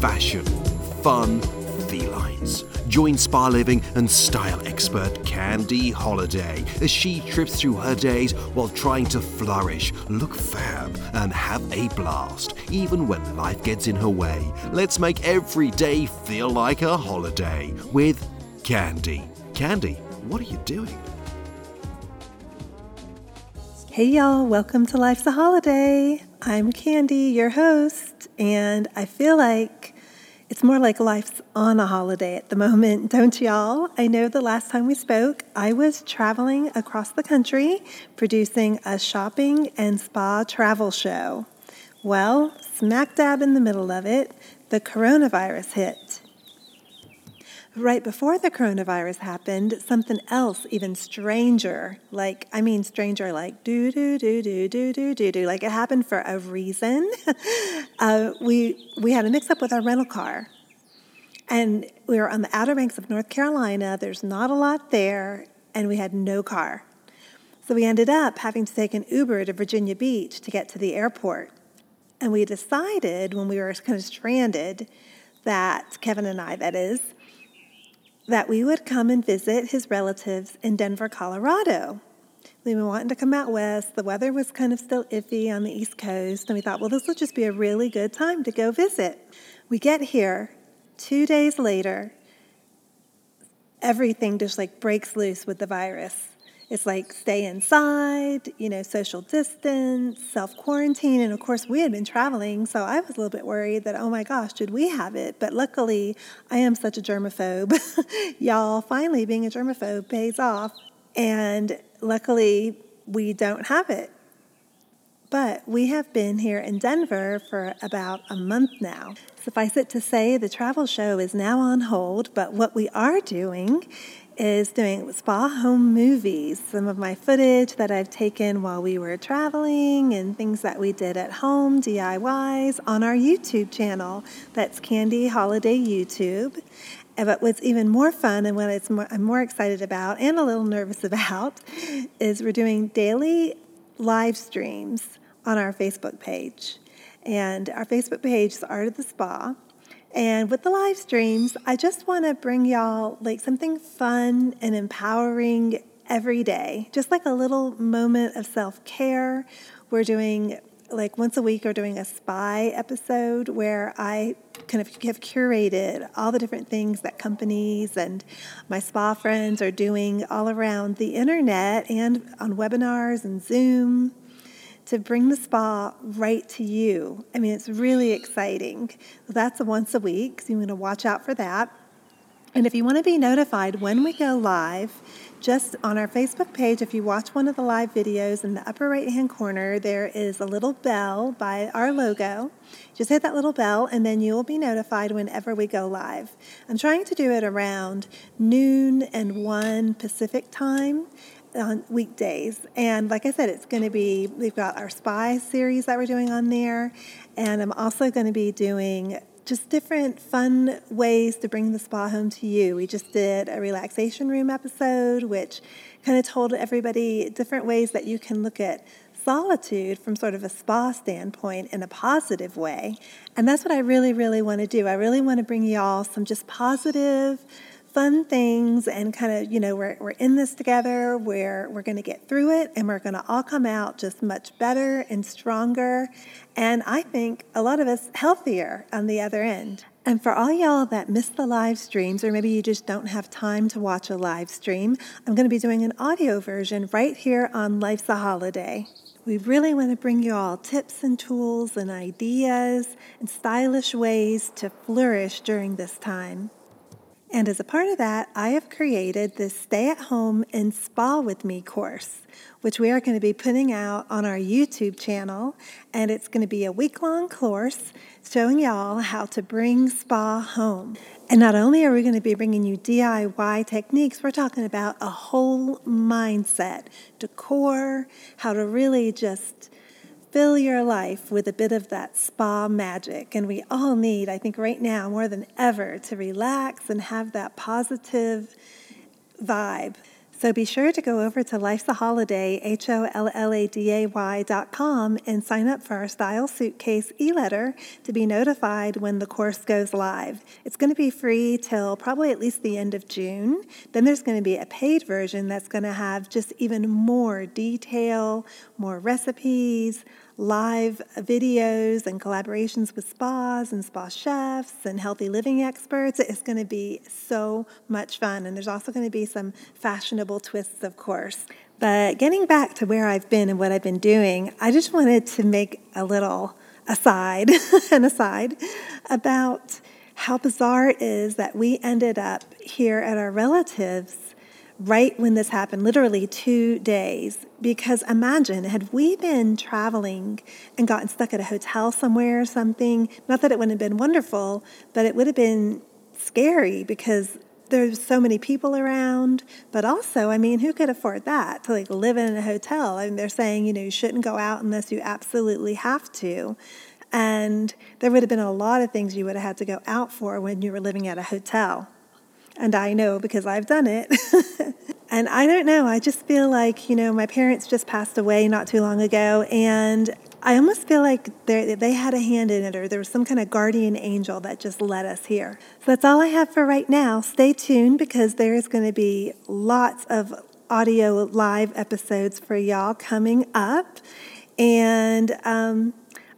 fashion, fun, felines. Join Spa Living and style expert Candy Holiday as she trips through her days while trying to flourish, look fab, and have a blast, even when life gets in her way. Let's make every day feel like a holiday with Candy. Candy, what are you doing? Hey y'all, welcome to Life's a Holiday. I'm Candy, your host, and I feel like it's more like life's on a holiday at the moment, don't y'all? I know the last time we spoke, I was traveling across the country, producing a shopping and spa travel show. Well, smack dab in the middle of it, the coronavirus hit. Right before the coronavirus happened, something else even stranger, like do. Like, it happened for a reason. We had a mix-up with our rental car, and we were on the Outer Banks of North Carolina. There's not a lot there, and we had no car. So we ended up having to take an Uber to Virginia Beach to get to the airport, and we decided when we were kind of stranded that, Kevin and I, that is, that we would come and visit his relatives in Denver, Colorado. We were wanting to come out west. The weather was kind of still iffy on the East Coast, and we thought, well, this will just be a really good time to go visit. We get here, 2 days later, everything just like breaks loose with the virus. It's like stay inside, social distance, self-quarantine. And, of course, we had been traveling, so I was a little bit worried that, oh, my gosh, did we have it? But luckily, I am such a germaphobe. Y'all, finally, being a germaphobe pays off. And luckily, we don't have it. But we have been here in Denver for about a month now. Suffice it to say, the travel show is now on hold, but what we are doing is doing spa home movies, some of my footage that I've taken while we were traveling and things that we did at home, DIYs, on our YouTube channel. That's Candy Holiday YouTube. But what's even more fun and what I'm more excited about and a little nervous about is we're doing daily live streams on our Facebook page. And our Facebook page is Art of the Spa. And with the live streams, I just want to bring y'all like something fun and empowering every day, just like a little moment of self-care. We're doing like once a week, we're doing a spy episode where I kind of have curated all the different things that companies and my spa friends are doing all around the internet and on webinars and Zoom, to bring the spa right to you. I mean, it's really exciting. That's once a week, so you're going to watch out for that. And if you want to be notified when we go live, just on our Facebook page, if you watch one of the live videos, in the upper right-hand corner, there is a little bell by our logo. Just hit that little bell, and then you'll be notified whenever we go live. I'm trying to do it around noon and 1 Pacific time on weekdays. And like I said, it's going to be, we've got our spy series that we're doing on there. And I'm also going to be doing just different fun ways to bring the spa home to you. We just did a relaxation room episode, which kind of told everybody different ways that you can look at solitude from sort of a spa standpoint in a positive way. And that's what I really, really want to do. I really want to bring y'all some just positive fun things and kind of, we're in this together, we're going to get through it, and we're going to all come out just much better and stronger, and I think a lot of us healthier on the other end. And for all y'all that missed the live streams, or maybe you just don't have time to watch a live stream, I'm going to be doing an audio version right here on Life's a Holiday. We really want to bring you all tips and tools and ideas and stylish ways to flourish during this time. And as a part of that, I have created this Stay at Home and Spa with Me course, which we are going to be putting out on our YouTube channel. And it's going to be a week-long course showing y'all how to bring spa home. And not only are we going to be bringing you DIY techniques, we're talking about a whole mindset, decor, how to really just fill your life with a bit of that spa magic. And we all need, I think right now more than ever, to relax and have that positive vibe. So be sure to go over to Life's a Holiday, HOLLADAY.com, and sign up for our Style Suitcase e-letter to be notified when the course goes live. It's going to be free till probably at least the end of June. Then there's going to be a paid version that's going to have just even more detail, more recipes, live videos and collaborations with spas and spa chefs and healthy living experts. It's going to be so much fun. And there's also going to be some fashionable twists, of course. But getting back to where I've been and what I've been doing, I just wanted to make a little aside, about how bizarre it is that we ended up here at our relatives' right when this happened, literally 2 days, because imagine, had we been traveling and gotten stuck at a hotel somewhere or something, not that it wouldn't have been wonderful, but it would have been scary because there's so many people around. But also, I mean, who could afford that, to like live in a hotel? I mean, they're saying, you know, you shouldn't go out unless you absolutely have to. And there would have been a lot of things you would have had to go out for when you were living at a hotel. And I know because I've done it. And I don't know, I just feel like, you know, my parents just passed away not too long ago, and I almost feel like they had a hand in it, or there was some kind of guardian angel that just led us here. So that's all I have for right now. Stay tuned because there is going to be lots of audio live episodes for y'all coming up. And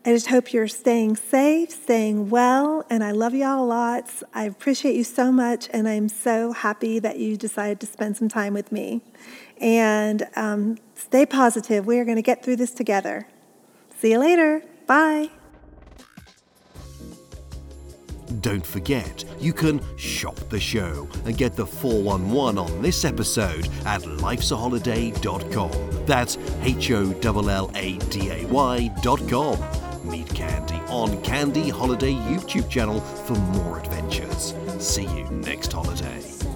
I just hope you're staying safe, staying well, and I love y'all lots. I appreciate you so much, and I'm so happy that you decided to spend some time with me. And stay positive. We are going to get through this together. See you later. Bye. Don't forget, you can shop the show and get the 411 on this episode at lifesaholiday.com. That's HOLLADAY.com. Meet Candy on Candy Holiday YouTube channel for more adventures. See you next holiday.